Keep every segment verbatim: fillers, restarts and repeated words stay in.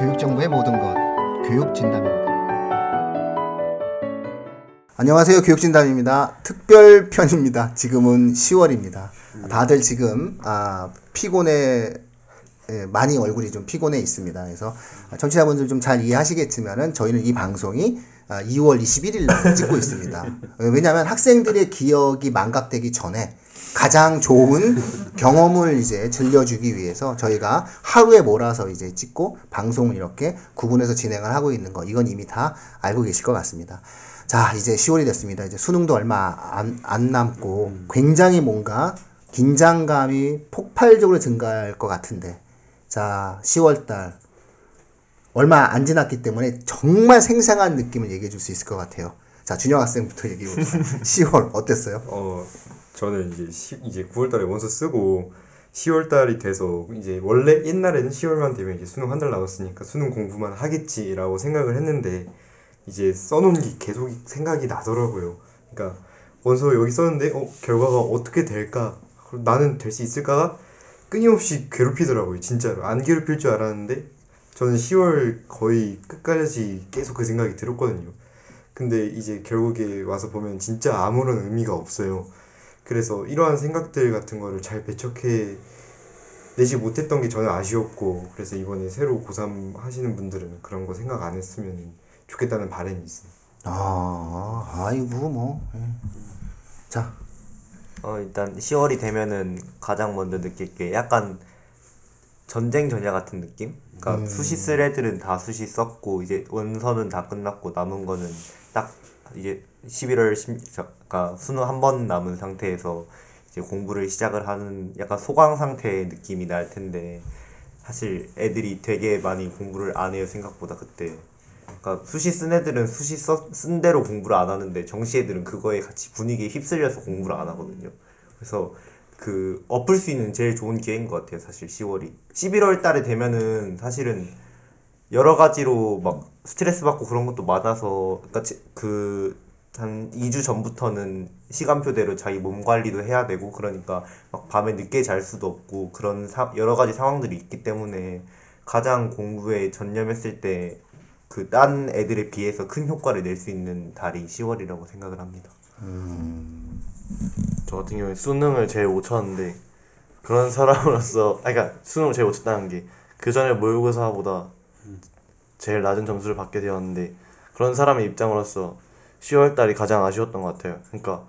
교육정보의 모든 것, 교육진담입니다. 안녕하세요, 교육진담입니다. 특별편입니다. 지금은 시월입니다. 다들 지금 아, 피곤해, 많이 얼굴이 좀 피곤해 있습니다. 그래서 청취자분들 좀 잘 이해하시겠지만은 저희는 이 방송이 이월 이십일일 날 찍고 있습니다. 왜냐하면 학생들의 기억이 망각되기 전에 가장 좋은 경험을 이제 들려주기 위해서 저희가 하루에 몰아서 이제 찍고 방송을 이렇게 구분해서 진행을 하고 있는 거, 이건 이미 다 알고 계실 것 같습니다. 자, 이제 시월이 됐습니다. 이제 수능도 얼마 안, 안 남고 굉장히 뭔가 긴장감이 폭발적으로 증가할 것 같은데, 자, 시월달 얼마 안 지났기 때문에 정말 생생한 느낌을 얘기해 줄 수 있을 것 같아요. 자, 준영 학생부터 얘기해 볼까요? 시월 어땠어요? 어, 저는 이제 시, 이제 구월달에 원서 쓰고 시월달이 돼서 이제 원래 옛날에는 시월만 되면 이제 수능 한 달 남았으니까 수능 공부만 하겠지라고 생각을 했는데 이제 써놓은 게 계속 생각이 나더라고요. 그러니까 원서 여기 썼는데 어 결과가 어떻게 될까? 나는 될 수 있을까? 끊임없이 괴롭히더라고요. 진짜로 안 괴롭힐 줄 알았는데 저는 시월 거의 끝까지 계속 그 생각이 들었거든요. 근데 이제 결국에 와서 보면 진짜 아무런 의미가 없어요. 그래서 이러한 생각들 같은 거를 잘 배척해 내지 못했던 게 저는 아쉬웠고, 그래서 이번에 새로 고삼 하시는 분들은 그런 거 생각 안 했으면 좋겠다는 바람이 있어요. 아, 아이고 뭐. 자, 어 일단 시월이 되면은 가장 먼저 느낄 게 약간 전쟁 전야 같은 느낌? 그러니까 음. 수시 쓸 애들은 다 수시 썼고 이제 원서는 다 끝났고 남은 거는 딱 이제 십일월 십, 그러니까 수능 한 번 남은 상태에서 이제 공부를 시작을 하는 약간 소강 상태의 느낌이 날 텐데, 사실 애들이 되게 많이 공부를 안 해요, 생각보다. 그때 그러니까 수시 쓴 애들은 수시 써, 쓴 대로 공부를 안 하는데 정시 애들은 그거에 같이 분위기에 휩쓸려서 공부를 안 하거든요. 그래서 그 엎을 수 있는 제일 좋은 기회인 것 같아요, 사실 시월이. 십일월 달에 되면은 사실은 여러 가지로 막 스트레스 받고 그런 것도 많아서, 그러니까 그 한 이 주 전부터는 시간표대로 자기 몸 관리도 해야 되고, 그러니까 막 밤에 늦게 잘 수도 없고 그런 사, 여러 가지 상황들이 있기 때문에 가장 공부에 전념했을 때 그 딴 애들에 비해서 큰 효과를 낼 수 있는 달이 시월이라고 생각을 합니다. 음. 저 같은 경우에 수능을 제일 못 쳤는데, 그런 사람으로서, 아, 그러니까 수능을 제일 못 쳤다는 게 그 전에 모의고사보다 제일 낮은 점수를 받게 되었는데, 그런 사람의 입장으로서 시월달이 가장 아쉬웠던 것 같아요. 그러니까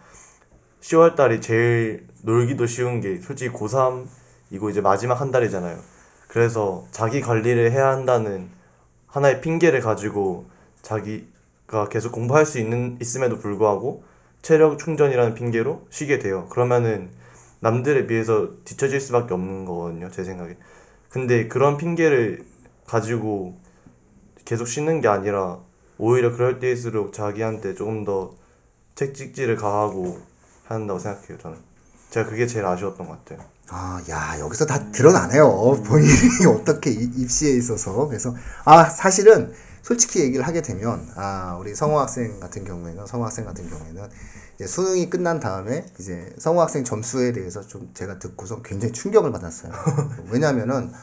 시월달이 제일 놀기도 쉬운 게 솔직히 고삼이고 이제 마지막 한 달이잖아요. 그래서 자기 관리를 해야 한다는 하나의 핑계를 가지고 자기가 계속 공부할 수 있는, 있음에도 불구하고 체력 충전이라는 핑계로 쉬게 돼요. 그러면은 남들에 비해서 뒤처질 수밖에 없는 거거든요, 제 생각에. 근데 그런 핑계를 가지고 계속 쉬는 게 아니라 오히려 그럴 때일수록 자기한테 조금 더 책찍질을 가하고 한다고 생각해요, 저는. 제가 그게 제일 아쉬웠던 것 같아요. 아, 야, 여기서 다 드러나네요, 본인이 어떻게 입시에 있어서. 그래서 아, 사실은 솔직히 얘기를 하게 되면 아, 우리 성우 학생 같은 경우에는 성우 학생 같은 경우에는 이제 수능이 끝난 다음에 이제 성우 학생 점수에 대해서 좀 제가 듣고서 굉장히 충격을 받았어요. 왜냐하면은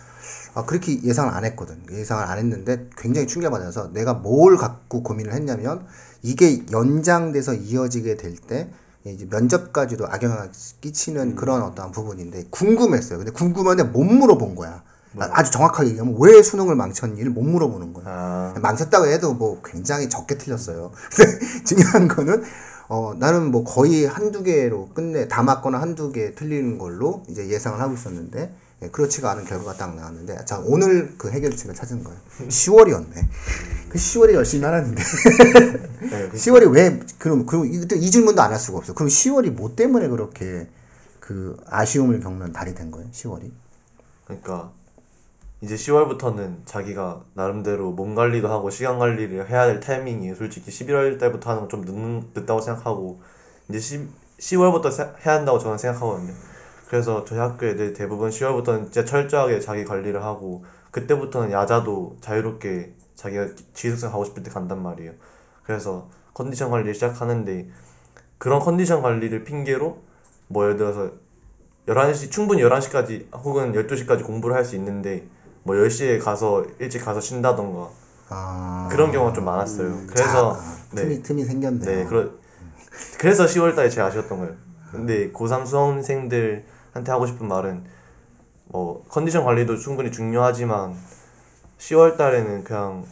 아, 그렇게 예상을 안 했거든. 예상을 안 했는데 굉장히 충격을 받아서 내가 뭘 갖고 고민을 했냐면, 이게 연장돼서 이어지게 될 때 이제 면접까지도 악영향을 끼치는 음. 그런 어떤 부분인데 궁금했어요. 근데 궁금한데 못 물어본 거야. 뭐. 아주 정확하게 얘기하면 왜 수능을 망쳤는지를 못 물어보는 거야. 아. 망쳤다고 해도 뭐 굉장히 적게 틀렸어요. 근데 중요한 거는 어, 나는 뭐 거의 한두 개로 끝내, 다 맞거나 한두 개 틀리는 걸로 이제 예상을 하고 있었는데, 예, 그렇지가 않은 결과가 딱 나왔는데, 자, 오늘 그 해결책을 찾은 거예요. 시월이었네. 그 시월이 열심히 하는데. 시월이 왜, 그럼, 그럼, 이 질문도 안 할 수가 없어. 그럼 시월이 뭐 때문에 그렇게 그 아쉬움을 겪는 달이 된 거예요, 시월이? 그러니까, 이제 시월부터는 자기가 나름대로 몸 관리도 하고 시간 관리를 해야 될 타이밍이 솔직히 십일월 달부터 하는 건 좀 늦는, 늦다고 생각하고, 이제 시월부터 세, 해야 한다고 저는 생각하거든요. 그래서 저희 학교 애들 대부분 시월부터는 진짜 철저하게 자기 관리를 하고, 그때부터는 야자도 자유롭게 자기가 지휘석상 가고 싶을 때 간단 말이에요. 그래서 컨디션 관리를 시작하는데, 그런 컨디션 관리를 핑계로 뭐 예를 들어서 열한 시, 충분히 열한 시까지 혹은 열두 시까지 공부를 할 수 있는데 뭐 열 시에 가서 일찍 가서 쉰다던가 아... 그런 경우가 좀 많았어요. 음, 그래서 자, 네. 틈이, 틈이 생겼네요. 네, 그러, 그래서 시월달에 제일 아쉬웠던 거예요. 근데 고삼 수험생들한테 하고 싶은 말은 뭐 컨디션 관리도 충분히 중요하지만 시월달에는 그냥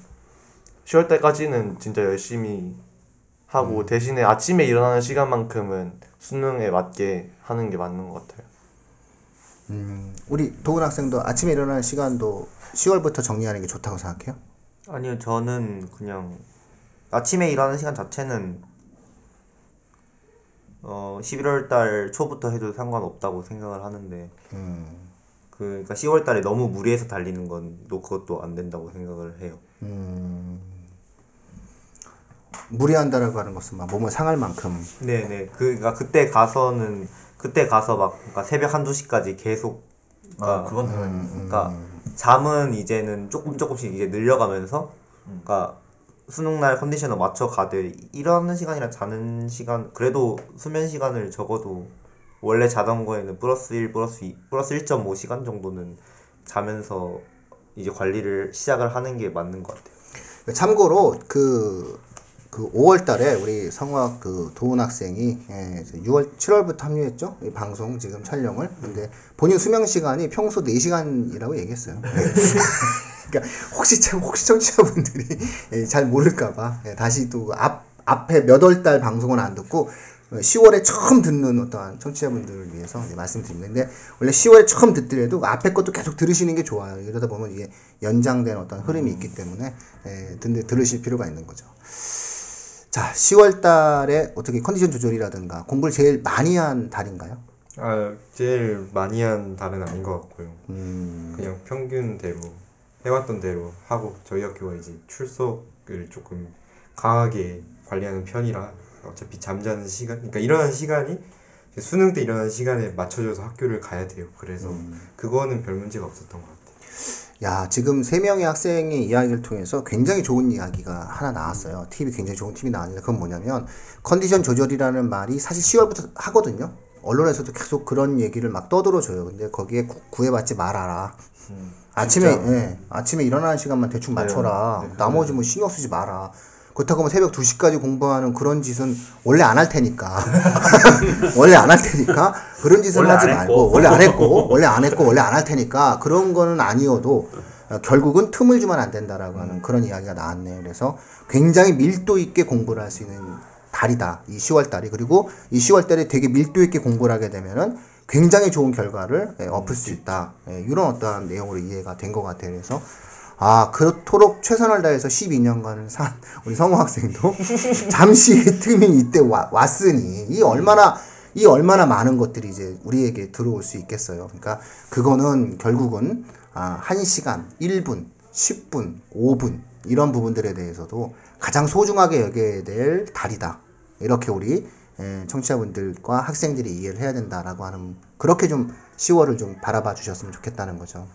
시월달까지는 진짜 열심히 하고 음. 대신에 아침에 일어나는 시간만큼은 수능에 맞게 하는 게 맞는 것 같아요. 음, 우리 도훈 학생도 아침에 일어나는 시간도 시월부터 정리하는 게 좋다고 생각해요? 아니요, 저는 그냥 아침에 일어나는 시간 자체는 어 십일월 달 초부터 해도 상관없다고 생각을 하는데 음. 그러니까 시월달에 너무 무리해서 달리는 건 또 그것도 안 된다고 생각을 해요. 음. 무리한다라고 하는 것은 막 몸을 상할 만큼. 네네. 그러니까 그때 가서는 그때 가서 막 그러니까 새벽 한두 시까지 계속. 그러니까, 아 그건 당연히. 음, 음. 그러니까 잠은 이제는 조금 조금씩 이제 늘려가면서. 그러니까 수능날 컨디션을 맞춰 가되 일어나는 시간이랑 자는 시간 그래도 수면 시간을 적어도. 원래 자던 거에는 플러스 일, 플러스 이, 플러스 일 점 오 시간 정도는 자면서 이제 관리를 시작을 하는 게 맞는 것 같아요. 참고로 그, 그 오월 달에 우리 성화 그 도훈 학생이 예, 유월, 칠월부터 합류했죠? 이 방송 지금 촬영을. 근데 본인 수명 시간이 평소 네 시간이라고 얘기했어요. 그러니까 혹시 참, 혹시 청취자분들이 예, 잘 모를까봐 예, 다시 또 앞, 앞에 몇 월 달 방송은 안 듣고 시월에 처음 듣는 어떠한 청취자분들을 위해서 말씀드리는데 원래 시월에 처음 듣더라도 앞에 것도 계속 들으시는 게 좋아요. 이러다 보면 이게 연장된 어떤 흐름이 있기 때문에 에, 듣, 들으실 필요가 있는 거죠. 자, 시월 달에 어떻게 컨디션 조절이라든가 공부를 제일 많이 한 달인가요? 아, 제일 많이 한 달은 아닌 것 같고요. 음... 그냥 평균대로 해왔던 대로 하고 저희 학교가 이제 출석을 조금 강하게 관리하는 편이라 어차피 잠자는 시간, 그러니까 일어나는 시간이 수능 때 일어나는 시간에 맞춰줘서 학교를 가야 돼요. 그래서 음. 그거는 별 문제가 없었던 것 같아요. 야, 지금 세 명의 학생의 이야기를 통해서 굉장히 좋은 이야기가 하나 나왔어요. 팁이 굉장히 좋은 팁이 나왔는데 그건 뭐냐면 컨디션 조절이라는 말이 사실 시월부터 하거든요. 언론에서도 계속 그런 얘기를 막 떠들어줘요. 근데 거기에 구, 구애받지 말아라. 음, 아침에 예, 아침에 일어나는 시간만 대충 맞춰라. 네, 네, 나머지 뭐 신경 쓰지 마라. 그렇다고 하면 새벽 두 시까지 공부하는 그런 짓은 원래 안 할 테니까. 원래 안 할 테니까. 그런 짓을 하지 말고. 원래 안 했고. 원래 안 했고. 원래 안 할 테니까. 그런 거는 아니어도 결국은 틈을 주면 안 된다라고 하는 그런 이야기가 나왔네요. 그래서 굉장히 밀도 있게 공부를 할 수 있는 달이다. 이 시월 달이. 그리고 이 시월 달에 되게 밀도 있게 공부를 하게 되면은 굉장히 좋은 결과를 엎을 수 있다. 이런 어떠한 내용으로 이해가 된 것 같아요. 그래서 아, 그토록 최선을 다해서 십이 년간을 산 우리 성우 학생도 잠시의 틈이 이때 와, 왔으니 이 얼마나 이 얼마나 많은 것들이 이제 우리에게 들어올 수 있겠어요. 그러니까 그거는 결국은 아, 한 시간, 일 분, 십 분, 오 분 이런 부분들에 대해서도 가장 소중하게 여겨야 될 달이다. 이렇게 우리 에, 청취자분들과 학생들이 이해를 해야 된다라고 하는 그렇게 좀 시월을 좀 바라봐 주셨으면 좋겠다는 거죠.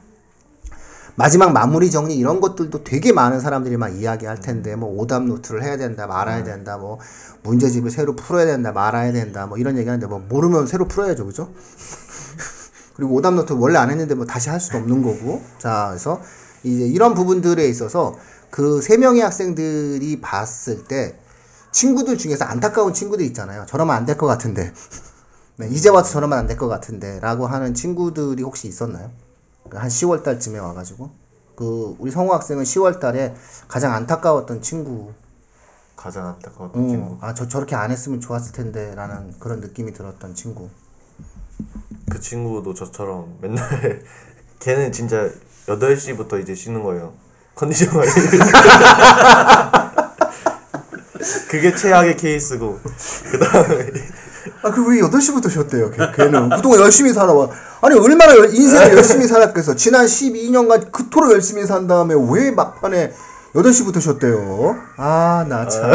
마지막 마무리 정리 이런 것들도 되게 많은 사람들이 막 이야기할 텐데 뭐 오답 노트를 해야 된다 말아야 된다 뭐 문제집을 새로 풀어야 된다 말아야 된다 뭐 이런 얘기하는데 뭐 모르면 새로 풀어야죠, 그죠? 그리고 오답 노트 원래 안 했는데 뭐 다시 할 수도 없는 거고. 자, 그래서 이제 이런 부분들에 있어서 그 세 명의 학생들이 봤을 때 친구들 중에서 안타까운 친구들 있잖아요. 저러면 안 될 것 같은데 네, 이제 와서 저러면 안 될 것 같은데라고 하는 친구들이 혹시 있었나요? 한 시월달쯤에 와가지고 그 우리 성우 학생은 시월달에 가장 안타까웠던 친구 가장 안타까웠던 응. 친구 아 저 저렇게 안 했으면 좋았을 텐데 라는 음. 그런 느낌이 들었던 친구. 그 친구도 저처럼 맨날 걔는 진짜 여덟 시부터 이제 쉬는 거예요. 컨디션 관리. 그게 최악의 케이스고 그 다음에 아, 그 왜 여덟 시부터 쉬었대요, 걔, 걔는. 그동안 열심히 살아와. 아니, 얼마나 여, 인생을 열심히 살았겠어. 지난 십이 년간 그토록 열심히 산 다음에 왜 막판에 여덟 시부터 쉬었대요. 아, 나 참. 아,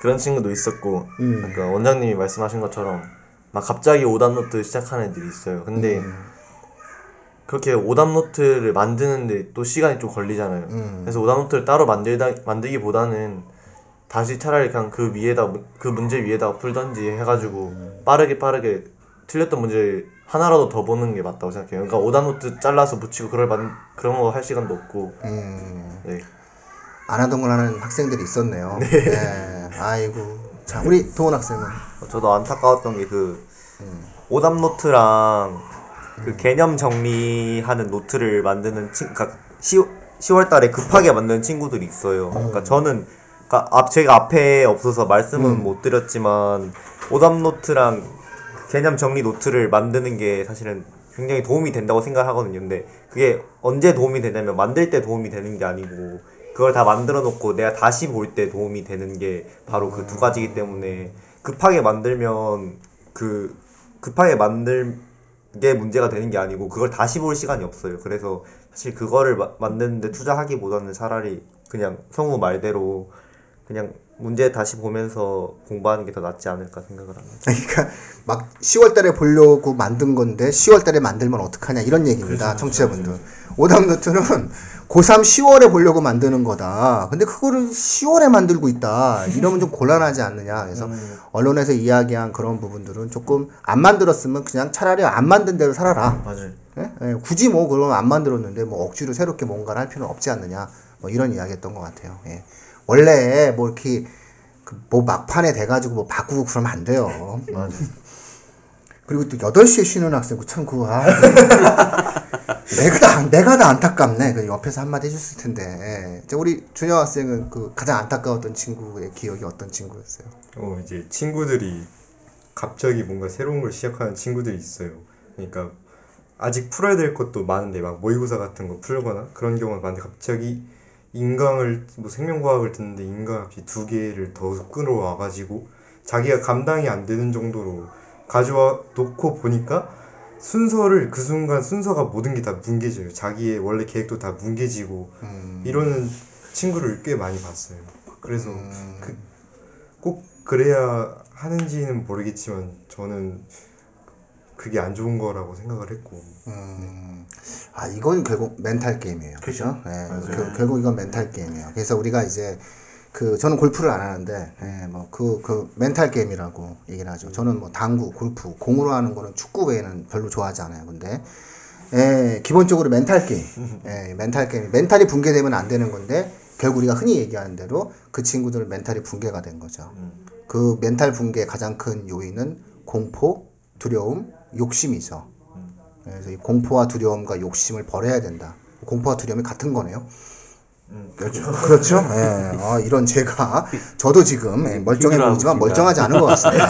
그런 친구도 있었고, 음. 그러니까 원장님이 말씀하신 것처럼 막 갑자기 오답노트 시작하는 애들이 있어요. 근데 음. 그렇게 오답노트를 만드는데 또 시간이 좀 걸리잖아요. 음. 그래서 오답노트를 따로 만들다, 만들기보다는 다시 차라리 그냥 그 위에다, 그 문제 위에다 풀던지 해가지고 빠르게 빠르게 틀렸던 문제 하나라도 더 보는 게 맞다고 생각해요. 그러니까 오답노트 잘라서 붙이고 그럴 만, 그런 거 할 시간도 없고. 음. 네. 안 하던 걸 하는 학생들이 있었네요. 네. 네. 아이고. 자, 우리 도훈 학생은? 저도 안타까웠던 게 그 음. 오답노트랑 그 음. 개념 정리하는 노트를 만드는 친, 그러니까 시월 달에 급하게 만드는 친구들이 있어요. 그러니까 저는 그러니까 앞 제가 앞에 없어서 말씀은 음. 못 드렸지만 오답 노트랑 개념 정리 노트를 만드는 게 사실은 굉장히 도움이 된다고 생각하거든요. 근데 그게 언제 도움이 되냐면 만들 때 도움이 되는 게 아니고 그걸 다 만들어 놓고 내가 다시 볼 때 도움이 되는 게 바로 그 두 가지이기 때문에 급하게 만들면 그 급하게 만들 게 문제가 되는 게 아니고 그걸 다시 볼 시간이 없어요. 그래서 사실 그거를 마, 만드는데 투자하기보다는 차라리 그냥 성우 말대로 그냥 문제 다시 보면서 공부하는 게 더 낫지 않을까 생각을 합니다. 그러니까 막 시월달에 보려고 만든 건데 시월달에 만들면 어떡하냐 이런 얘기입니다. 청취자분들. 오답노트는 고삼 시월에 보려고 만드는 거다. 근데 그거를 시월에 만들고 있다. 이러면 좀 곤란하지 않느냐. 그래서 음. 언론에서 이야기한 그런 부분들은 조금 안 만들었으면 그냥 차라리 안 만든 대로 살아라. 맞아요. 예? 예, 굳이 뭐 그러면 안 만들었는데 뭐 억지로 새롭게 뭔가를 할 필요는 없지 않느냐. 뭐 이런 이야기했던 것 같아요. 예. 원래 뭐 이렇게 뭐 막판에 돼가지고 뭐 바꾸고 그러면 안 돼요. 맞아요. 그리고 또 여덟 시에 쉬는 학생 참 그와. 내가 다, 내가 다 안타깝네. 그 옆에서 한마디 해줬을 텐데. 자, 우리 준영 학생은 그 가장 안타까웠던 친구의 기억이 어떤 친구였어요? 어, 이제 친구들이 갑자기 뭔가 새로운 걸 시작하는 친구들이 있어요. 그러니까 아직 풀어야 될 것도 많은데 막 모의고사 같은 거 풀거나 그런 경우가 많은데 갑자기 인강을 뭐 생명과학을 듣는데 인강 없이 두 개를 더 끌어와가지고 자기가 감당이 안 되는 정도로 가져와 놓고 보니까 순서를 그 순간 순서가 모든 게 다 뭉개져요. 자기의 원래 계획도 다 뭉개지고 음. 이러는 친구를 꽤 많이 봤어요. 그래서 음. 그, 꼭 그래야 하는지는 모르겠지만 저는 그게 안 좋은 거라고 생각을 했고. 음. 네. 아, 이건 결국 멘탈 게임이에요. 그렇죠? 네. 결, 결국 이건 멘탈 게임이에요. 그래서 우리가 이제 그 저는 골프를 안 하는데 예, 뭐 그 그 멘탈 게임이라고 얘기를 하죠. 저는 뭐 당구, 골프, 공으로 하는 거는 축구 외에는 별로 좋아하지 않아요. 근데 예, 기본적으로 멘탈 게임, 예, 멘탈 게임, 멘탈이 붕괴되면 안 되는 건데 결국 우리가 흔히 얘기하는 대로 그 친구들은 멘탈이 붕괴가 된 거죠. 그 멘탈 붕괴의 가장 큰 요인은 공포, 두려움, 욕심이죠. 그래서 이 공포와 두려움과 욕심을 버려야 된다. 공포와 두려움이 같은 거네요. 음, 그렇죠. 그렇죠. 예. 아, 이런 제가 저도 지금 예, 멀쩡해 보이지만 멀쩡하지 않은 것 같습니다.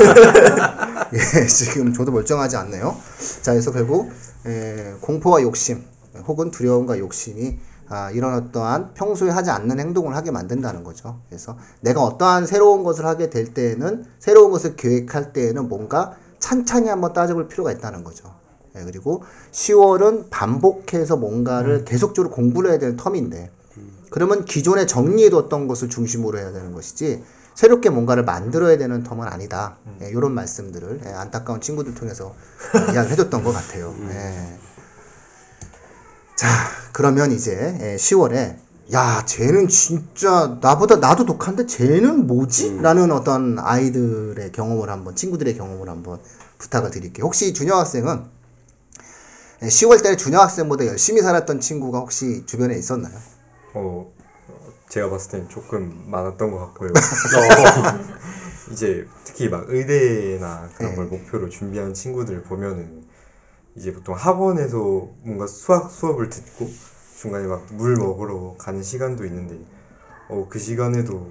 예, 지금 저도 멀쩡하지 않네요. 자, 그래서 결국 예, 공포와 욕심 혹은 두려움과 욕심이 아, 이런 어떠한 평소에 하지 않는 행동을 하게 만든다는 거죠. 그래서 내가 어떠한 새로운 것을 하게 될 때에는 새로운 것을 계획할 때에는 뭔가 찬찬히 한번 따져볼 필요가 있다는 거죠. 예, 그리고 시월은 반복해서 뭔가를 음. 계속적으로 공부를 해야 되는 텀인데. 그러면 기존에 정리해뒀던 것을 중심으로 해야 되는 것이지 새롭게 뭔가를 만들어야 되는 텀은 아니다. 음. 예, 이런 말씀들을 예, 안타까운 친구들 통해서 이야기를 해줬던 것 같아요. 음. 예. 자, 그러면 이제 예, 시월에 야, 쟤는 진짜 나보다 나도 독한데 쟤는 뭐지? 음. 라는 어떤 아이들의 경험을 한번 친구들의 경험을 한번 부탁을 드릴게요. 혹시 준영 학생은 예, 시월달에 준영 학생보다 열심히 살았던 친구가 혹시 주변에 있었나요? 어, 제가 봤을 땐 조금 많았던 것 같고요. 이제 특히 막 의대나 그런 걸 네. 목표로 준비하는 친구들 보면은 이제 보통 학원에서 뭔가 수학 수업을 듣고 중간에 막 물 먹으러 가는 시간도 있는데 어, 그 시간에도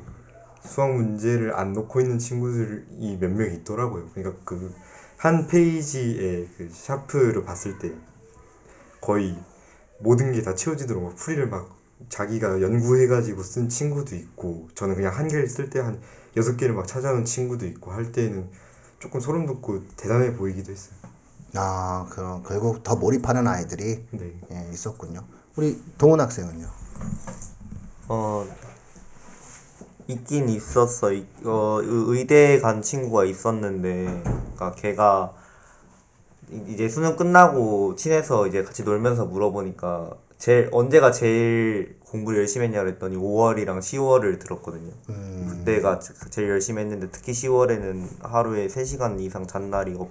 수학 문제를 안 놓고 있는 친구들이 몇 명 있더라고요. 그러니까 그 한 페이지의 그 샤프를 봤을 때 거의 모든 게 다 채워지도록 풀이를 막 자기가 연구해가지고 쓴 친구도 있고 저는 그냥 한 개를 쓸 때 한 여섯 개를 막 찾아오는 친구도 있고 할 때는 조금 소름 돋고 대단해 보이기도 했어요. 아, 그럼 결국 더 몰입하는 아이들이 네. 예, 있었군요. 우리 동훈 학생은요? 어, 있긴 있었어. 이, 어, 의대에 간 친구가 있었는데 그러니까 걔가 이제 수능 끝나고 친해서 이제 같이 놀면서 물어보니까 제일 언제가 제일 공부를 열심히 했냐 그랬더니 오월이랑 시월을 들었거든요. 음. 그때가 제일 열심히 했는데 특히 시월에는 하루에 세 시간 이상 잔 날이 없,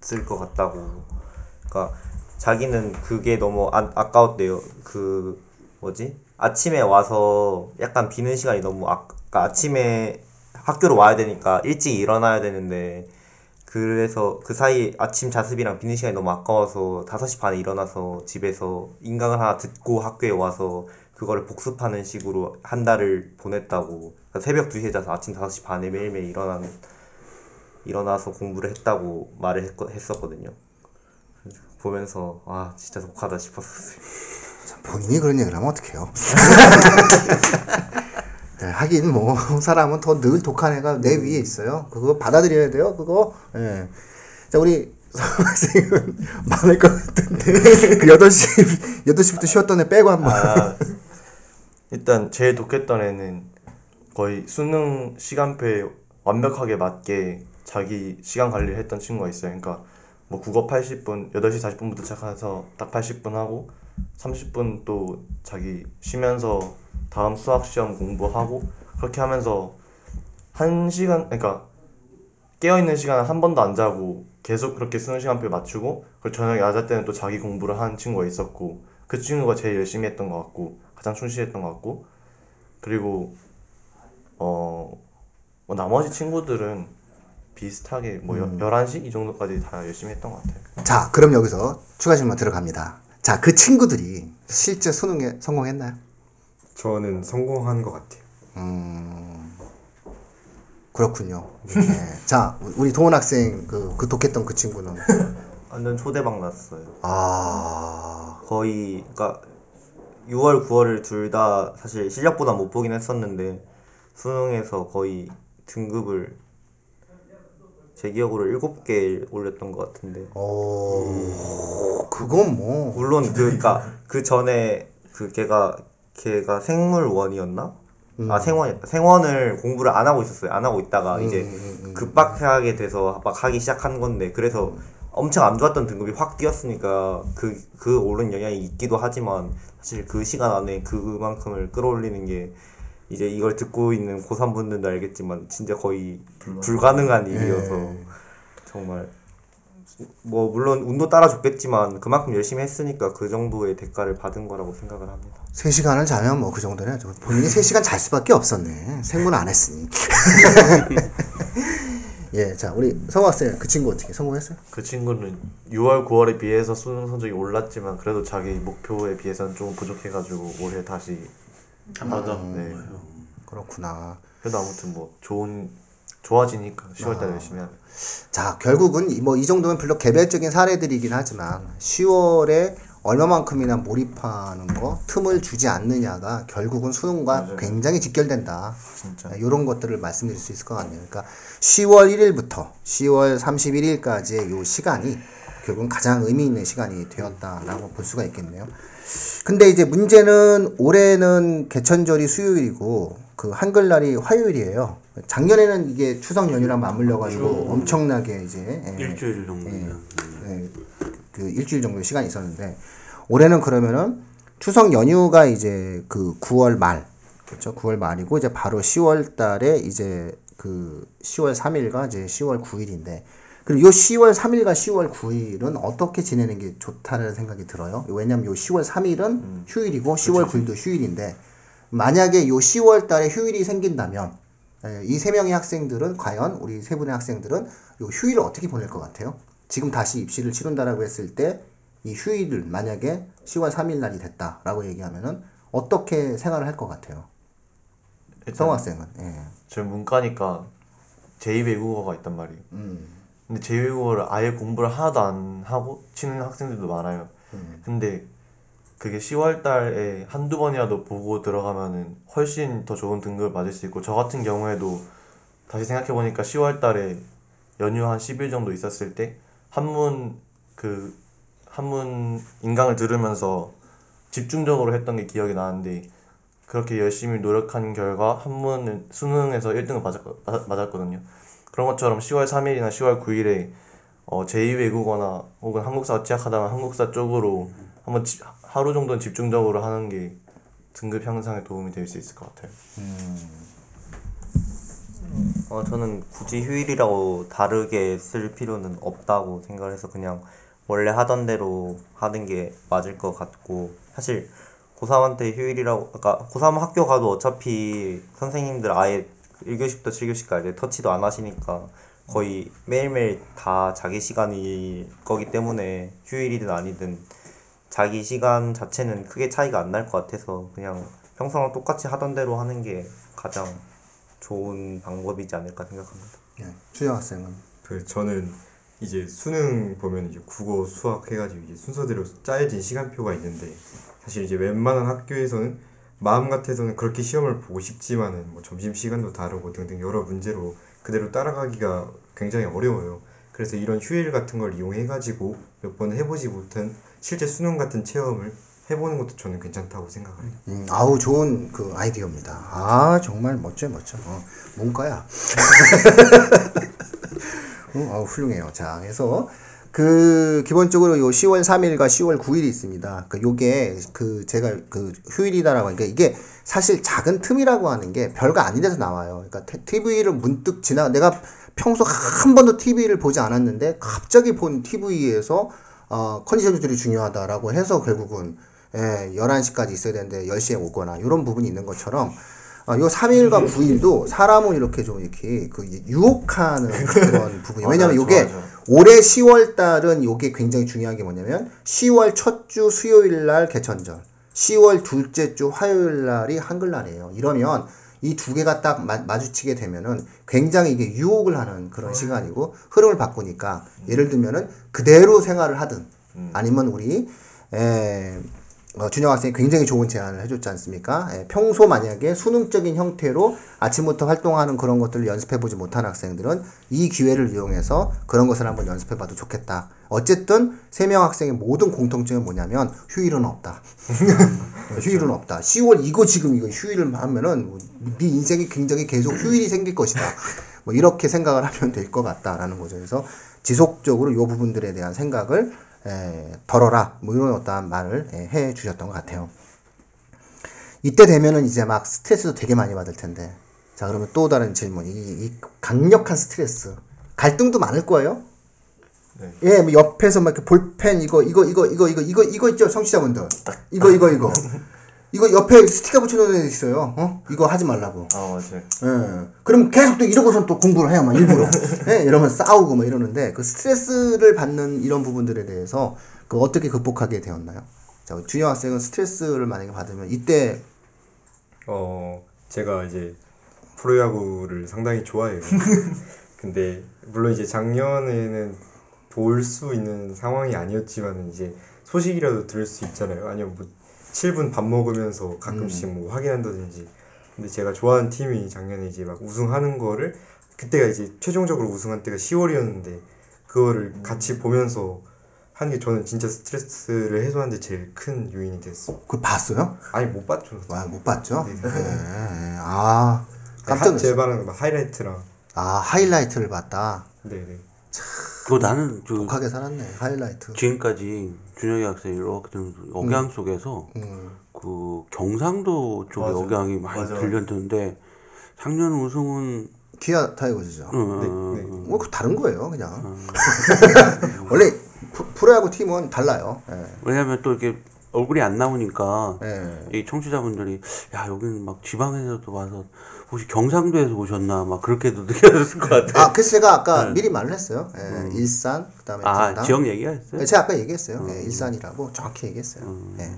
없을 것 같다고. 그러니까 자기는 그게 너무 아, 아까웠대요. 그 뭐지? 아침에 와서 약간 비는 시간이 너무 아, 그러니까 아침에 학교로 와야 되니까 일찍 일어나야 되는데, 그래서 그 사이 아침 자습이랑 비는 시간이 너무 아까워서 다섯 시 반에 일어나서 집에서 인강을 하나 듣고 학교에 와서 그거를 복습하는 식으로 한 달을 보냈다고. 그러니까 새벽 두 시에 자서 아침 다섯 시 반에 매일매일 일어나, 일어나서 공부를 했다고 말을 했, 했었거든요. 보면서 아 진짜 독하다 싶었어요. 본인이 그런 얘기를 하면 어떡해요. 네, 하긴 뭐 사람은 더 늘 독한 애가 내 위에 있어요. 그거 받아들여야 돼요. 그거. 예. 네. 자, 우리 선생님은 많을 것 같은데 그 여덟 시 여덟 시부터 쉬었던 애 빼고 한번. 아, 일단 제일 독했던 애는 거의 수능 시간표에 완벽하게 맞게 자기 시간 관리를 했던 친구가 있어요. 그러니까 뭐 국어 팔십 분, 여덟 시 사십 분부터 시작해서 딱 팔십 분 하고 삼십 분 또 자기 쉬면서 다음 수학시험 공부하고, 그렇게 하면서 한 시간, 그러니까 깨어있는 시간을 한 번도 안 자고 계속 그렇게 수능 시간표에 맞추고, 그리고 저녁에 야자 때는 또 자기 공부를 한 친구가 있었고, 그 친구가 제일 열심히 했던 것 같고 가장 충실했던 것 같고, 그리고 어 뭐 나머지 친구들은 비슷하게 뭐 음. 열한 시 이 정도까지 다 열심히 했던 것 같아요. 자, 그럼 여기서 추가 질문 들어갑니다. 자, 그 친구들이 실제 수능에 성공했나요? 저는 성공한 것 같아요. 음, 그렇군요. 네. 자, 우리 동원 학생 그, 그 독했던 그 친구는 완전 초대박 났어요. 아, 거의 그러니까 유월, 구월을 둘 다 사실 실력보다 못 보긴 했었는데 수능에서 거의 등급을 제 기억으로 일곱 개 올렸던 것 같은데. 오, 음. 그건 뭐 물론 그, 그러니까 그 전에 그 걔가 걔가 생물원이었나? 음. 아 생원이었다. 생원을 공부를 안 하고 있었어요. 안 하고 있다가 음, 이제 음, 급박하게 돼서 막 하기 시작한 건데, 그래서 엄청 안 좋았던 등급이 확 뛰었으니까 그, 그 오른 영향이 있기도 하지만 사실 그 시간 안에 그만큼을 끌어올리는 게 이제 이걸 듣고 있는 고삼분들도 알겠지만 진짜 거의 불가능. 불가능한 일이어서 예. 정말 뭐 물론 운도 따라줬겠지만 그만큼 열심히 했으니까 그 정도의 대가를 받은 거라고 생각을 합니다. 세 시간을 자면 뭐 그 정도네. 본인이 세 시간 잘 수밖에 없었네. 생물 안 했으니. 예, 자 우리 성학생 그 친구 어떻게 성공했어요? 그 친구는 유월, 구월에 비해서 수능 성적이 올랐지만 그래도 자기 목표에 비해서는 좀 부족해가지고 올해 다시 한 번 더. 아, 네. 그렇구나. 그래도 아무튼 뭐 좋은 좋아지니까 시월달 아. 열심히 하면. 자, 결국은 뭐 이 정도면 물론 개별적인 사례들이긴 하지만 시월에 얼마만큼이나 몰입하는 거 틈을 주지 않느냐가 결국은 수능과 맞아요. 굉장히 직결된다. 진짜. 이런 것들을 말씀드릴 수 있을 것 같네요. 그러니까 시월 일일부터 시월 삼십일일까지의 요 시간이 결국은 가장 의미 있는 시간이 되었다라고 볼 수가 있겠네요. 근데 이제 문제는 올해는 개천절이 수요일이고 그 한글날이 화요일이에요. 작년에는 이게 추석 연휴랑 맞물려가지고 엄청나게 이제 일주일 정도 그 일주일 정도의 시간이 있었는데, 올해는 그러면은 추석 연휴가 이제 그 구월 말 그렇죠? 구월 말이고 이제 바로 시월 달에 이제 그 시월 삼일과 이제 시월 구일인데. 그리고 요 시월 삼일과 시월 구일은 어떻게 지내는 게 좋다는 생각이 들어요. 왜냐면 요 시월 삼일은 음. 휴일이고 시월 구일도 휴일인데, 만약에 요 시월 달에 휴일이 생긴다면 이 세 명의 학생들은 과연 우리 세 분의 학생들은 요 휴일을 어떻게 보낼 것 같아요? 지금 다시 입시를 치른다라고 했을 때 이 휴일을 만약에 시월 삼일 날이 됐다라고 얘기하면은 어떻게 생활을 할 것 같아요? 성우 학생은. 예. 저 문과니까 제이 외국어가 있단 말이에요. 음. 근데 제이 외국어를 아예 공부를 하나도 안 하고 치는 학생들도 많아요. 음. 근데 그게 시월 달에 한두 번이라도 보고 들어가면은 훨씬 더 좋은 등급을 받을 수 있고, 저 같은 경우에도 다시 생각해보니까 시월 달에 연휴 한 십 일 정도 있었을 때 한문 그 한문 인강을 들으면서 집중적으로 했던 게 기억이 나는데, 그렇게 열심히 노력한 결과 한문 수능에서 일 등을 맞았거든요. 그런 것처럼 시월 삼일이나 시월 구일에 어, 제이 외국어나 혹은 한국사가 취약하다면 한국사 쪽으로 한번 지, 하루 정도는 집중적으로 하는 게 등급 향상에 도움이 될 수 있을 것 같아요. 음. 어, 저는 굳이 휴일이라고 다르게 쓸 필요는 없다고 생각을 해서 그냥 원래 하던 대로 하는 게 맞을 것 같고, 사실 고삼 때 휴일이라고, 그러니까 고삼 학교 가도 어차피 선생님들 아예 일 교시부터 칠 교시까지 터치도 안 하시니까 거의 매일매일 다 자기 시간일 거기 때문에 휴일이든 아니든 자기 시간 자체는 크게 차이가 안 날 것 같아서 그냥 평소랑 똑같이 하던 대로 하는 게 가장 좋은 방법이지 않을까 생각합니다. 네, 수영 학생은? 그 저는 이제 수능 보면 이제 국어, 수학 해가지고 이제 순서대로 짜여진 시간표가 있는데, 사실 이제 웬만한 학교에서는 마음 같아서는 그렇게 시험을 보고 싶지만은 뭐 점심 시간도 다르고 등등 여러 문제로 그대로 따라가기가 굉장히 어려워요. 그래서 이런 휴일 같은 걸 이용해가지고 몇 번 해보지 못한 실제 수능 같은 체험을 해보는 것도 저는 괜찮다고 생각해요. 음, 아우 좋은 그 아이디어입니다. 아 정말 멋져 멋져. 어, 뭔가야. 어, 아우 훌륭해요. 자, 그래서 그 기본적으로 요 시월 삼일과 시월 구일이 있습니다. 그 요게 그 제가 그 휴일이다라고 하니까 이게 사실 작은 틈이라고 하는 게 별거 아닌 데서 나와요. 그러니까 티비를 문득 지나 내가 평소 한 번도 티비를 보지 않았는데 갑자기 본 티비에서 어, 컨디션 조절이 중요하다라고 해서 결국은, 예, 열한 시까지 있어야 되는데 열 시에 오거나, 요런 부분이 있는 것처럼, 어, 요 삼 일과 구 일도 사람을 이렇게 좀 이렇게 그 유혹하는 그런 부분이. 왜냐면 요게 좋아, 좋아. 올해 시월달은 요게 굉장히 중요한 게 뭐냐면 시월 첫 주 수요일날 개천절, 시월 둘째 주 화요일날이 한글날이에요. 이러면 이 두 개가 딱 마, 마주치게 되면은 굉장히 이게 유혹을 하는 그런 시간이고, 흐름을 바꾸니까 예를 들면은 그대로 생활을 하든 아니면 우리 에, 어, 준영 학생이 굉장히 좋은 제안을 해줬지 않습니까? 에, 평소 만약에 수능적인 형태로 아침부터 활동하는 그런 것들을 연습해보지 못한 학생들은 이 기회를 이용해서 그런 것을 한번 연습해봐도 좋겠다. 어쨌든 세 명 학생의 모든 공통점이 뭐냐면 휴일은 없다. 휴일은 그렇죠. 없다. 시월 이거 지금 이거 휴일을 하면은 네 인생이 굉장히 계속 휴일이 생길 것이다. 뭐 이렇게 생각을 하면 될 것 같다라는 거죠. 그래서 지속적으로 요 부분들에 대한 생각을 에, 덜어라 뭐 이런 어떠한 말을 에, 해 주셨던 것 같아요. 이때 되면은 이제 막 스트레스도 되게 많이 받을 텐데, 자 그러면 또 다른 질문, 이, 이 강력한 스트레스, 갈등도 많을 거예요. 네. 예, 뭐 옆에서 막 이렇게 볼펜 이거 이거 이거 이거 이거 이거 이거 있죠, 청취자분들. 이거 이거 이거 이거 옆에 스티커 붙여놓은 애 있어요. 어? 이거 하지 말라고. 아 맞아요. 예. 그럼 계속 또 이러고선 또 공부를 해요, 막 일부러. 예, 이러면 싸우고 막 이러는데 그 스트레스를 받는 이런 부분들에 대해서 그 어떻게 극복하게 되었나요? 자, 준영 학생은 스트레스를 만약에 받으면 이때 어 제가 이제 프로야구를 상당히 좋아해요. 근데 물론 이제 작년에는 볼 수 있는 상황이 아니었지만 이제 소식이라도 들을 수 있잖아요. 아니면 뭐 칠 분 밥 먹으면서 가끔씩 뭐 확인한다든지. 근데 제가 좋아하는 팀이 작년에 이제 막 우승하는 거를, 그때가 이제 최종적으로 우승한 때가 시월이었는데 그거를 같이 보면서 한 게 저는 진짜 스트레스를 해소하는데 제일 큰 요인이 됐어요. 그걸 봤어요? 아니 못 봤죠. 아, 못 봤죠? 네. 네. 아 깜짝 놀랐어요. 제 말은 막 하이라이트랑. 아 하이라이트를 봤다. 네네. 그 나는 그 독하게 살았네. 하이라이트. 지금까지 준혁이 학생이 이렇게 좀 억양 음. 속에서 음. 그 경상도 쪽의 맞아. 억양이 많이 맞아. 들렸는데 작년 우승은 기아 타이거즈죠. 음. 네. 네. 뭐 다른 거예요, 그냥. 음. 원래 프로야구 팀은 달라요. 네. 왜냐면 또 이렇게 얼굴이 안 나오니까 네. 이 청취자분들이 야 여기는 막 지방에서도 와서 혹시 경상도에서 오셨나 막 그렇게도 느껴졌을 것 같아요. 아, 그래서 제가 아까 네. 미리 말을 했어요. 예, 음. 일산 그다음에 아, 전남. 지역 얘기가 있어요? 네, 제가 아까 얘기했어요. 음. 예, 일산이라고 정확히 얘기했어요. 음. 예.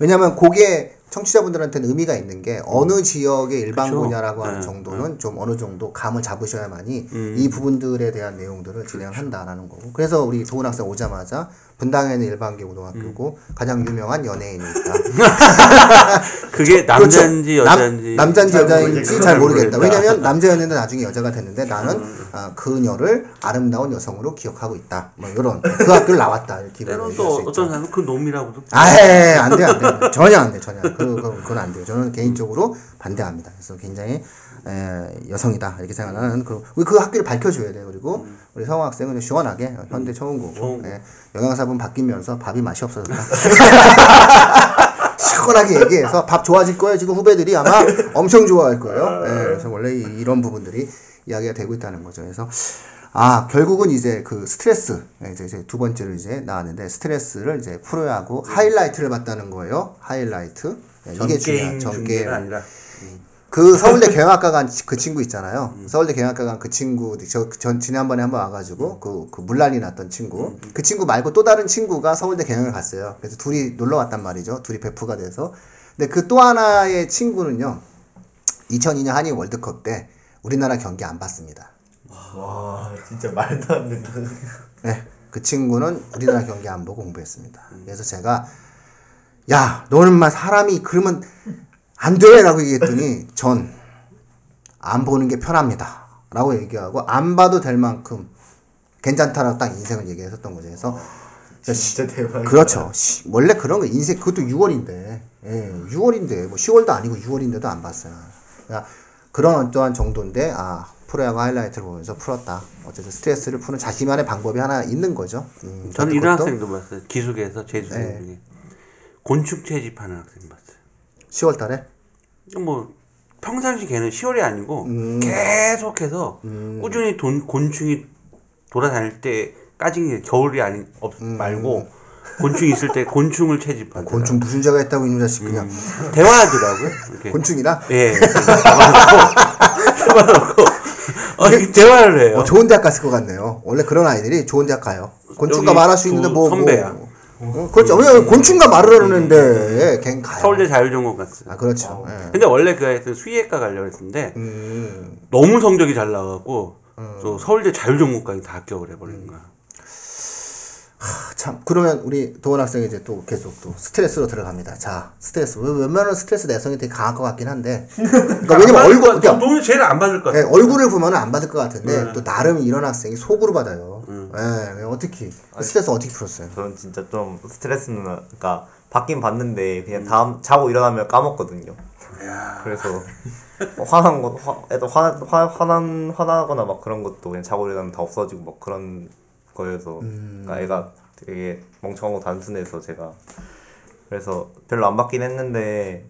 왜냐하면 그게 청취자분들한테는 의미가 있는 게 어느 음. 지역의 일반 그쵸? 분야라고 하는 네. 정도는 네. 좀 어느 정도 감을 잡으셔야만이 음. 이 부분들에 대한 내용들을 진행한다라는 거고, 그래서 우리 도훈 학생 오자마자 분당에는 일반계 고등학교고 음. 가장 유명한 연예인이 있다. 그게 남자인지 그렇죠. 여자인지 남, 남자인지 잘 여자인지 모르겠다. 잘 모르겠다. 왜냐면 남자 연예인은 나중에 여자가 됐는데 나는 음. 아, 그녀를 아름다운 여성으로 기억하고 있다. 뭐 이런 그 학교를 나왔다. 이렇게 때론 또 어떤 사람은 그 놈이라고도. 아예 안 돼 안 돼 전혀 안 돼 전혀 안 돼. 그건, 그건 안 돼요. 저는 개인적으로 반대합니다. 그래서 굉장히 에, 여성이다 이렇게 생각하는 그, 그 학교를 밝혀줘야 돼요. 그리고 음. 우리 성우 학생은 시원하게 현대 처음 거고 예, 영양사분 바뀌면서 밥이 맛이 없어졌다. 시원하게 얘기해서 밥 좋아질 거예요. 지금 후배들이 아마 엄청 좋아할 거예요. 예, 그래서 원래 이런 부분들이 이야기가 되고 있다는 거죠. 그래서 아, 결국은 이제 그 스트레스, 이제, 이제 두 번째로 이제 나왔는데, 스트레스를 이제 풀어야 하고, 하이라이트를 봤다는 거예요. 하이라이트. 네, 이게 중요한, 전게임. 아니라. 음. 그 서울대 경영학과 간 그 친구 있잖아요. 음. 서울대 경영학과 간 그 친구, 저, 전 지난번에 한번 와가지고, 음. 그, 그 물난리 났던 친구. 음. 그 친구 말고 또 다른 친구가 서울대 경영을 갔어요. 그래서 둘이 놀러 왔단 말이죠. 둘이 베프가 돼서. 근데 그 또 하나의 친구는요, 이천이 년 한일 월드컵 때 우리나라 경기 안 봤습니다. 와, 진짜 말도 안 된다는. 네, 그 친구는 우리나라 경기 안 보고 공부했습니다. 그래서 제가, 야, 너는 막 사람이 그러면 안 돼! 라고 얘기했더니, 전 안 보는 게 편합니다. 라고 얘기하고, 안 봐도 될 만큼 괜찮다라고 딱 인생을 얘기했었던 거죠. 그래서, 진짜 대박이다. 그렇죠. 원래 그런 거, 인생, 그것도 유월인데, 예, 유월인데, 뭐 시월도 아니고 유월인데도 안 봤어요. 그러니까 그런 어떠한 정도인데, 아, 프로야구 하이라이트를 보면서 풀었다. 어쨌든 스트레스를 푸는 자신만의 방법이 하나 있는 거죠. 음, 저는 이런 것도. 학생도 봤어요. 기숙에서 재수생 네. 중에 곤충 채집하는 학생 봤어요. 시월 달에? 뭐 평상시 걔는 시월이 아니고 음. 계속해서 음. 꾸준히 돈, 곤충이 돌아다닐 때까지 겨울이 아닌 없 음. 말고 곤충 있을 때 곤충을 채집한다. 곤충 무슨 죄가 있다고 이놈 자식 그냥 음. 대화하더라고요. 이렇게. 곤충이나? 예. 대화하고. 아, 대화를 해요. 어, 좋은 대학 갔을 것 같네요. 원래 그런 아이들이 좋은 대학 가요. 곤충과 말할 수 있는데 뭐. 선배야. 뭐. 어, 그렇죠. 왜 음, 곤충과 말을 하는데, 걘 음, 가요. 서울대 자율전공 갔어요. 아, 그렇죠. 예. 근데 원래 그 아이들은 수의학과 가려고 했는데, 음. 너무 성적이 잘 나와갖고, 음. 또 서울대 자율전공까지 다 합격을 해버린 거야. 하, 참. 그러면 우리 도원 학생이 이제 또 계속 또 스트레스로 들어갑니다. 자, 스트레스. 웬만한 스트레스 내성이 되게 강할 것 같긴 한데. 그러니까 왜냐면 얼굴. 돈을 제일 안 받을 것 같아요. 네, 얼굴을 보면 안 받을 것 같은데 네. 또 나름 이런 학생이 속으로 받아요. 예, 음. 네, 어떻게. 스트레스 어떻게 풀었어요? 저는 진짜 좀 스트레스는, 그러니까 받긴 받는데 그냥 다음, 자고 일어나면 까먹거든요. 이야. 그래서 화난 거, 화, 애도 화, 화, 화난, 화나거나 막 그런 것도 그냥 자고 일어나면 다 없어지고 막 그런. 거여서 음. 그러니까 애가 되게 멍청하고 단순해서 제가 그래서 별로 안 받긴 했는데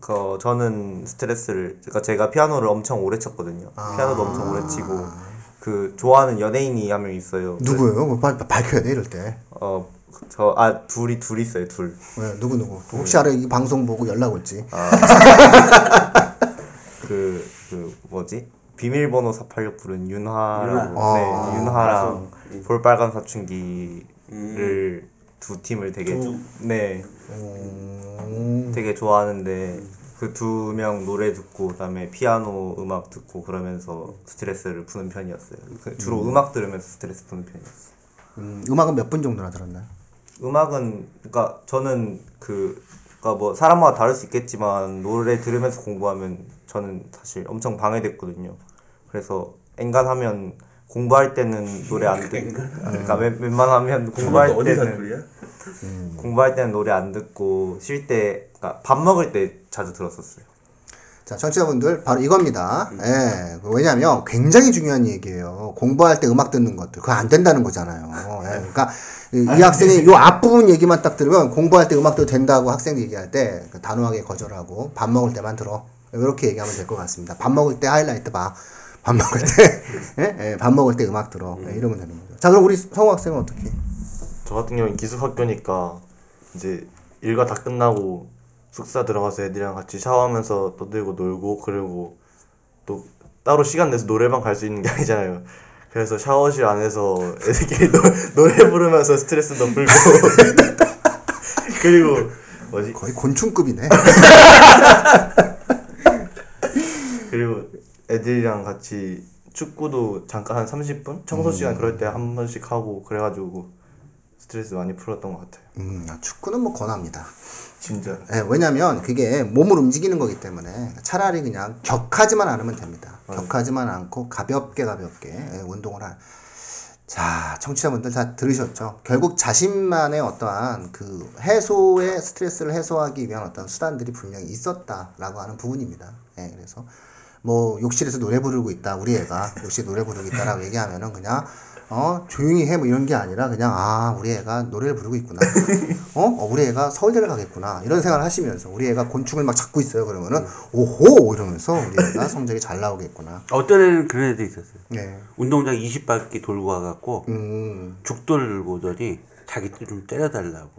그 저는 스트레스를 그러니까 제가 피아노를 엄청 오래 쳤거든요. 아. 피아노도 엄청 오래 치고 그 좋아하는 연예인이 한 명 있어요. 누구예요? 뭐 밝혀야 돼 이럴 때. 어 저 아 둘이 둘 있어요 둘. 왜 누구 누구? 혹시 알아 이 방송 보고 연락 올지. 아. 그, 그 뭐지? 비밀번호 사팔육 부른 윤하랑, 윤하. 네, 아, 윤하랑 그래서. 볼빨간 사춘기를 음. 두 팀을 되게, 두. 네, 음. 되게 좋아하는데 그 두 명 노래 듣고 그다음에 피아노 음악 듣고 그러면서 스트레스를 푸는 편이었어요. 주로 음. 음악 들으면서 스트레스 푸는 편이었어요. 음, 음악은 몇 분 정도나 들었나요? 음악은 그러니까 저는 그 그러니까 뭐 사람마다 다를 수 있겠지만 노래 들으면서 공부하면 저는 사실 엄청 방해됐거든요. 그래서 엔간하면 공부할 때는 노래 안 듣고 그러니까 웬만하면 공부할 때는 공부할 때는 노래 안 듣고 쉴 때 그러니까 밥 먹을 때 자주 들었었어요. 자, 청취자분들 바로 이겁니다. 예. 왜냐하면 굉장히 중요한 얘기예요. 공부할 때 음악 듣는 것들 그거 안 된다는 거잖아요. 예. 그러니까 이, 이 학생이 요 앞부분 얘기만 딱 들으면 공부할 때 음악 들어도 된다고 학생 얘기할 때 단호하게 거절하고 밥 먹을 때만 들어 이렇게 얘기하면 될 것 같습니다. 밥 먹을 때 하이라이트 봐. 밥 먹을 때 예? 예, 밥 먹을 때 음악 들어. 예, 이러면 되는 거죠. 자, 그럼 우리 성우 학생은 어떻게? 저 같은 경우는 기숙학교니까 이제 일과 다 끝나고 숙사 들어가서 애들이랑 같이 샤워하면서 떠들고 놀고 그리고 또 따로 시간 내서 노래방 갈 수 있는 게 아니잖아요. 그래서 샤워실 안에서 애들끼리 노, 노래 부르면서 스트레스도 풀고 그리고 뭐지? 거의 곤충급이네. 그리고 애들이랑 같이 축구도 잠깐 한 삼십 분? 청소 시간 그럴 때 한 번씩 하고 그래가지고 스트레스 많이 풀었던 것 같아요. 음, 축구는 뭐 권합니다. 진짜. 네, 왜냐면 그게 몸을 움직이는 거기 때문에 차라리 그냥 격하지만 않으면 됩니다. 맞아요. 격하지만 않고 가볍게 가볍게 운동을 할. 자, 청취자분들 다 들으셨죠? 결국 자신만의 어떠한 그 해소의 스트레스를 해소하기 위한 어떤 수단들이 분명히 있었다라고 하는 부분입니다. 네, 그래서 뭐 욕실에서 노래 부르고 있다. 우리 애가 욕실에 노래 부르고 있다라고 얘기하면은 그냥 어, 조용히 해, 뭐 이런 게 아니라 그냥, 아, 우리 애가 노래를 부르고 있구나. 어? 어, 우리 애가 서울대를 가겠구나. 이런 생각을 하시면서, 우리 애가 곤충을 막 잡고 있어요. 그러면은, 오호! 이러면서 우리 애가 성적이 잘 나오겠구나. 어떤 애는 그런 애도 있었어요. 네. 운동장 이십 바퀴 돌고 와갖고, 음. 죽돌을 보더니, 자기 좀 때려달라고.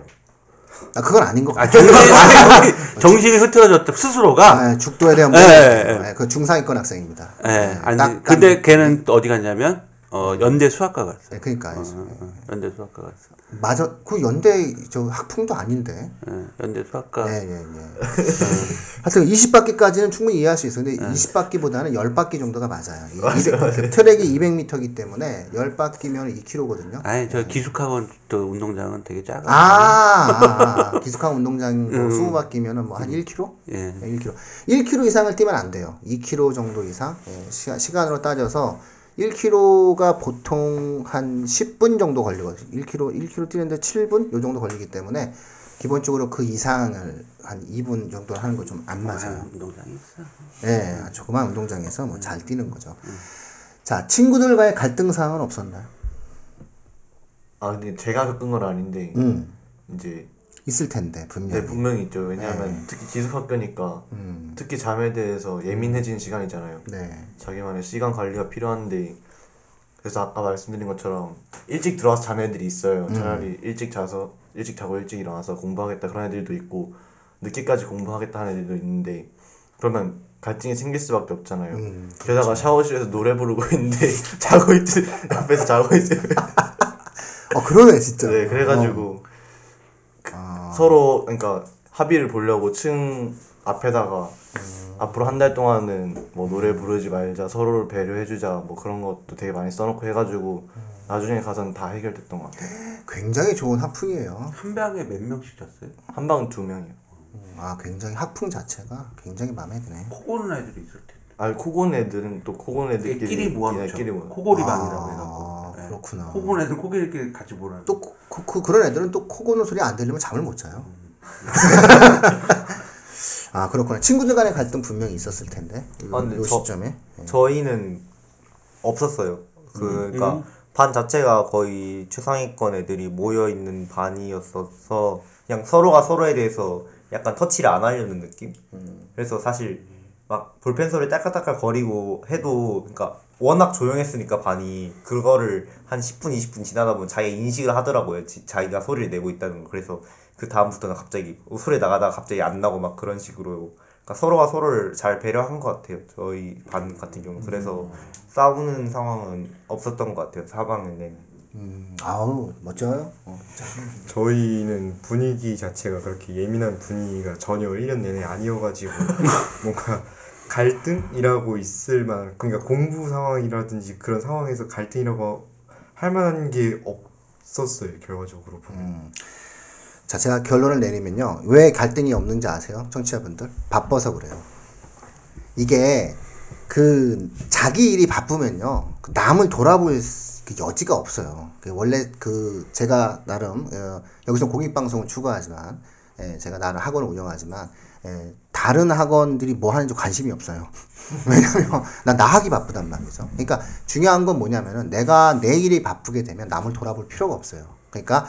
아, 그건 아닌 것 같아요. 아, 정신이 흐트러졌다, 스스로가. 네, 죽도에 대한 문제. 네, 네, 그 중상위권 학생입니다. 예. 네, 네, 아니, 근데 걔는 또 어디 갔냐면, 어, 연대 수학과 갔어요. 네, 그니까. 어, 어, 연대 수학과 갔어요. 맞아. 그 연대, 저 학풍도 아닌데. 예, 네, 연대 수학과. 예, 예, 예. 하여튼 이십 바퀴까지는 충분히 이해할 수 있어요. 근데 네. 이십 바퀴보다는 십 바퀴 정도가 맞아요. 이, 트랙이 이백 미터이기 때문에 십 바퀴면 이 킬로미터거든요. 아니, 저 네. 기숙학원 또 운동장은 되게 작아요. 아, 아, 아 기숙학원 운동장 뭐 음. 이십 바퀴면은 뭐 한 일 킬로미터? 예. 네, 일 킬로미터. 일 킬로미터 이상을 뛰면 안 돼요. 이 킬로미터 정도 이상. 예, 시간, 시간으로 따져서 일 킬로미터가 보통 한 십 분 정도 걸리거든요. 일 킬로미터, 일 킬로미터 뛰는데 칠 분? 요 정도 걸리기 때문에 기본적으로 그 이상을 한 이 분 정도 하는 거 좀 안 맞아요. 아, 운동장에서? 네, 조그만 운동장에서 뭐 잘 뛰는 거죠. 음. 자, 친구들과의 갈등 사항은 없었나요? 아, 근데 제가 겪은 건 아닌데, 음. 이제. 있을 텐데, 분명히. 네, 분명히 있죠. 왜냐하면 네. 특히 기숙학교니까 음. 특히 잠에 대해서 예민해지는 시간이잖아요. 네. 자기만의 시간 관리가 필요한데 그래서 아까 말씀드린 것처럼 일찍 들어와서 자는 애들이 있어요. 음. 차라리 일찍 자서 일찍 자고 일찍 일어나서 공부하겠다 그런 애들도 있고 늦게까지 공부하겠다 하는 애들도 있는데 그러면 갈증이 생길 수밖에 없잖아요. 음, 그렇죠. 게다가 샤워실에서 노래 부르고 있는데 자고 있지 옆에서 자고 있으면 아 그러네 진짜. 네, 그래가지고. 어. 아. 서로 그러니까 합의를 보려고 층 앞에다가 음. 앞으로 한 달 동안은 뭐 노래 부르지 말자 서로를 배려해주자 뭐 그런 것도 되게 많이 써놓고 해가지고 나중에 가서는 다 해결됐던 것 같아요. 굉장히 좋은 학풍이에요. 한 방에 몇 명씩 잤어요? 한 방은 두 명이요. 음. 아 굉장히 학풍 자체가 굉장히 마음에 드네. 코고는 애들이 있을 텐데. 아니 코고는 애들은 또 코고는 애들끼리 모아놓죠. 코골이 방이라고 아. 해가지고. 그렇구나. 코고는 애들 코끼리끼리 같이 보라는. 또 코, 코, 코, 그런 애들은 또 코고는 소리 안 들리면 잠을 못 자요. 아 그렇구나. 친구들 간의 갈등 분명히 있었을 텐데. 요, 아, 근데 요 저, 시점에. 네. 저희는 없었어요. 그러니까 음, 음. 반 자체가 거의 최상위권 애들이 모여 있는 반이었어서 그냥 서로가 서로에 대해서 약간 터치를 안 하려는 느낌. 음. 그래서 사실 막 볼펜 소리 딸깍딸깍 거리고 해도 그러니까. 워낙 조용했으니까 반이 그거를 한 십 분 이십 분 지나다 보면 자기가 인식을 하더라고요. 지, 자기가 소리를 내고 있다는 거. 그래서 그 다음부터는 갑자기 소리 나가다가 갑자기 안 나고 막 그런 식으로 그러니까 서로가 서로를 잘 배려한 것 같아요. 저희 반 같은 경우. 그래서 음. 싸우는 상황은 없었던 것 같아요. 사 학년에. 음. 아우 멋져요. 어, 저희는 분위기 자체가 그렇게 예민한 분위기가 전혀 일 년 내내 아니어가지고 뭔가 갈등이라고 있을 만 그러니까 공부 상황이라든지 그런 상황에서 갈등이라고 할 만한 게 없었어요. 결과적으로 보면. 음. 자, 제가 결론을 내리면요. 왜 갈등이 없는지 아세요? 청취자분들? 바빠서 그래요. 이게 그 자기 일이 바쁘면요. 남을 돌아볼 여지가 없어요. 원래 그 제가 나름 여기서 공익방송을 추구하지만 제가 나름 학원을 운영하지만 예, 다른 학원들이 뭐 하는지 관심이 없어요. 왜냐면 난 나 하기 바쁘단 말이죠. 그러니까 중요한 건 뭐냐면은 내가 내 일이 바쁘게 되면 남을 돌아볼 필요가 없어요. 그러니까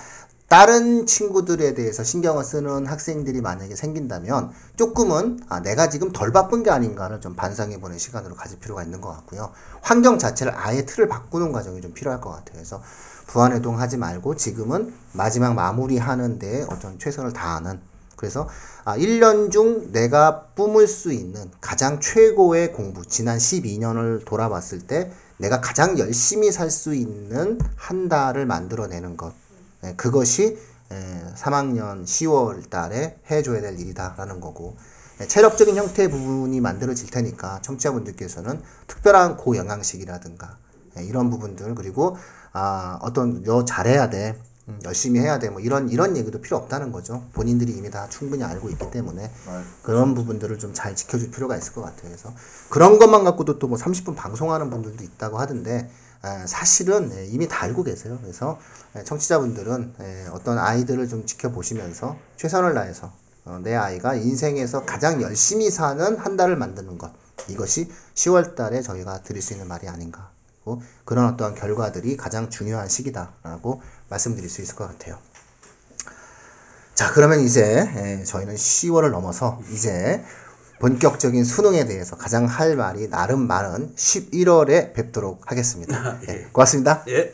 다른 친구들에 대해서 신경을 쓰는 학생들이 만약에 생긴다면 조금은 아, 내가 지금 덜 바쁜 게 아닌가를 좀 반성해보는 시간으로 가질 필요가 있는 것 같고요. 환경 자체를 아예 틀을 바꾸는 과정이 좀 필요할 것 같아요. 그래서 부안해동 하지 말고 지금은 마지막 마무리하는 데에 어떤 최선을 다하는 그래서 아, 일 년 중 내가 뿜을 수 있는 가장 최고의 공부, 지난 십이 년을 돌아봤을 때 내가 가장 열심히 살 수 있는 한 달을 만들어내는 것. 네, 그것이 에, 삼 학년 시월 달에 해줘야 될 일이다라는 거고 네, 체력적인 형태의 부분이 만들어질 테니까 청취자분들께서는 특별한 고영양식이라든가 네, 이런 부분들 그리고 아, 어떤 너 잘해야 돼. 열심히 해야 돼. 뭐 이런 이런 얘기도 필요 없다는 거죠. 본인들이 이미 다 충분히 알고 있기 때문에 그런 부분들을 좀 잘 지켜줄 필요가 있을 것 같아요. 그래서 그런 것만 갖고도 또 뭐 삼십 분 방송하는 분들도 있다고 하던데 사실은 이미 다 알고 계세요. 그래서 청취자분들은 어떤 아이들을 좀 지켜보시면서 최선을 다해서 내 아이가 인생에서 가장 열심히 사는 한 달을 만드는 것 이것이 시월 달에 저희가 드릴 수 있는 말이 아닌가 그런 어떠한 결과들이 가장 중요한 시기다라고 말씀드릴 수 있을 것 같아요. 자, 그러면 이제 저희는 시월을 넘어서 이제 본격적인 수능에 대해서 가장 할 말이 나름 많은 십일월에 뵙도록 하겠습니다. 네, 고맙습니다. 예.